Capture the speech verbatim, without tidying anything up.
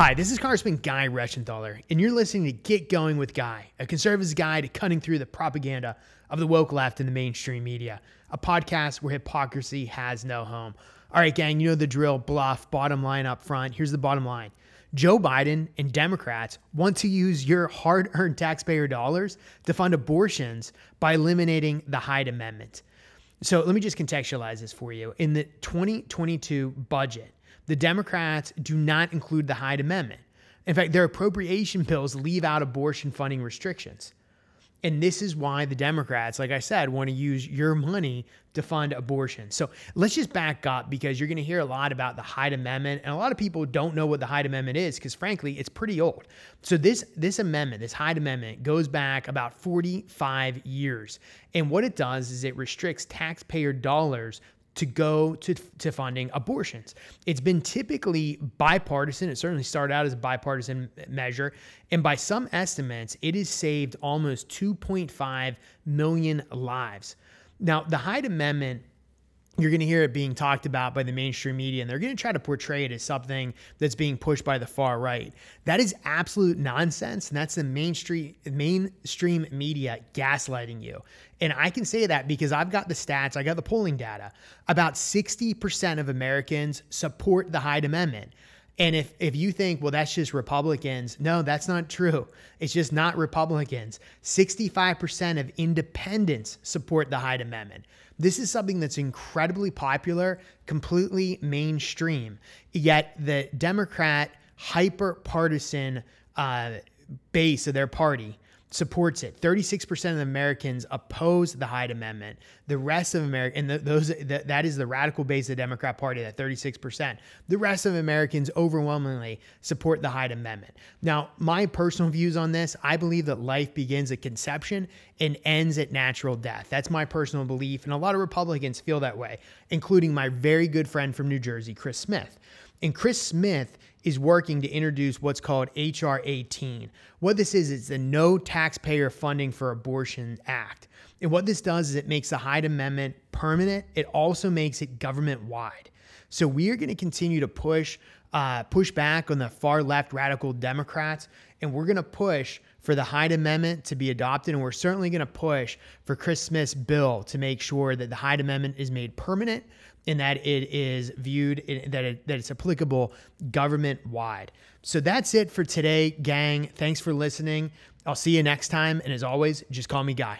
Hi, this is Congressman Guy Reschenthaler, and you're listening to Get Going with Guy, a conservative's guide to cutting through the propaganda of the woke left and the mainstream media, a podcast where hypocrisy has no home. All right, gang, you know the drill, bluff, bottom line up front. Here's the bottom line. Joe Biden and Democrats want to use your hard-earned taxpayer dollars to fund abortions by eliminating the Hyde Amendment. So let me just contextualize this for you. In the twenty twenty-two budget, the Democrats do not include the Hyde Amendment. In fact, their appropriation bills leave out abortion funding restrictions. And this is why the Democrats, like I said, want to use your money to fund abortion. So let's just back up, because you're going to hear a lot about the Hyde Amendment. And a lot of people don't know what the Hyde Amendment is, because frankly, it's pretty old. So this, this amendment, this Hyde Amendment, goes back about forty-five years. And what it does is it restricts taxpayer dollars to go to, to funding abortions. It's been typically bipartisan. It certainly started out as a bipartisan measure. And by some estimates, it has saved almost two point five million lives. Now, the Hyde Amendment, you're going to hear it being talked about by the mainstream media, and they're going to try to portray it as something that's being pushed by the far right. That is absolute nonsense, and that's the mainstream mainstream media gaslighting you. And I can say that because I've got the stats, I got the polling data. About sixty percent of Americans support the Hyde Amendment. And if, if you think, well, that's just Republicans, no, that's not true. It's just not Republicans. sixty-five percent of independents support the Hyde Amendment. This is something that's incredibly popular, completely mainstream. Yet the Democrat hyper-partisan uh, base of their party supports it. thirty-six percent of Americans oppose the Hyde Amendment. The rest of America, and the, those the, that is the radical base of the Democrat Party, that thirty-six percent. The rest of Americans overwhelmingly support the Hyde Amendment. Now, my personal views on this, I believe that life begins at conception and ends at natural death. That's my personal belief, and a lot of Republicans feel that way, including my very good friend from New Jersey, Chris Smith. And Chris Smith is working to introduce what's called H R eighteen. What this is, it's the No Taxpayer Funding for Abortion Act. And what this does is it makes the Hyde Amendment permanent. It also makes it government-wide. So we are going to continue to push uh, push back on the far-left radical Democrats, and we're going to push for the Hyde Amendment to be adopted, and we're certainly going to push for Chris Smith's bill to make sure that the Hyde Amendment is made permanent, and that it is viewed, that it, that it's applicable government-wide. So that's it for today, gang. Thanks for listening. I'll see you next time, and as always, just call me Guy.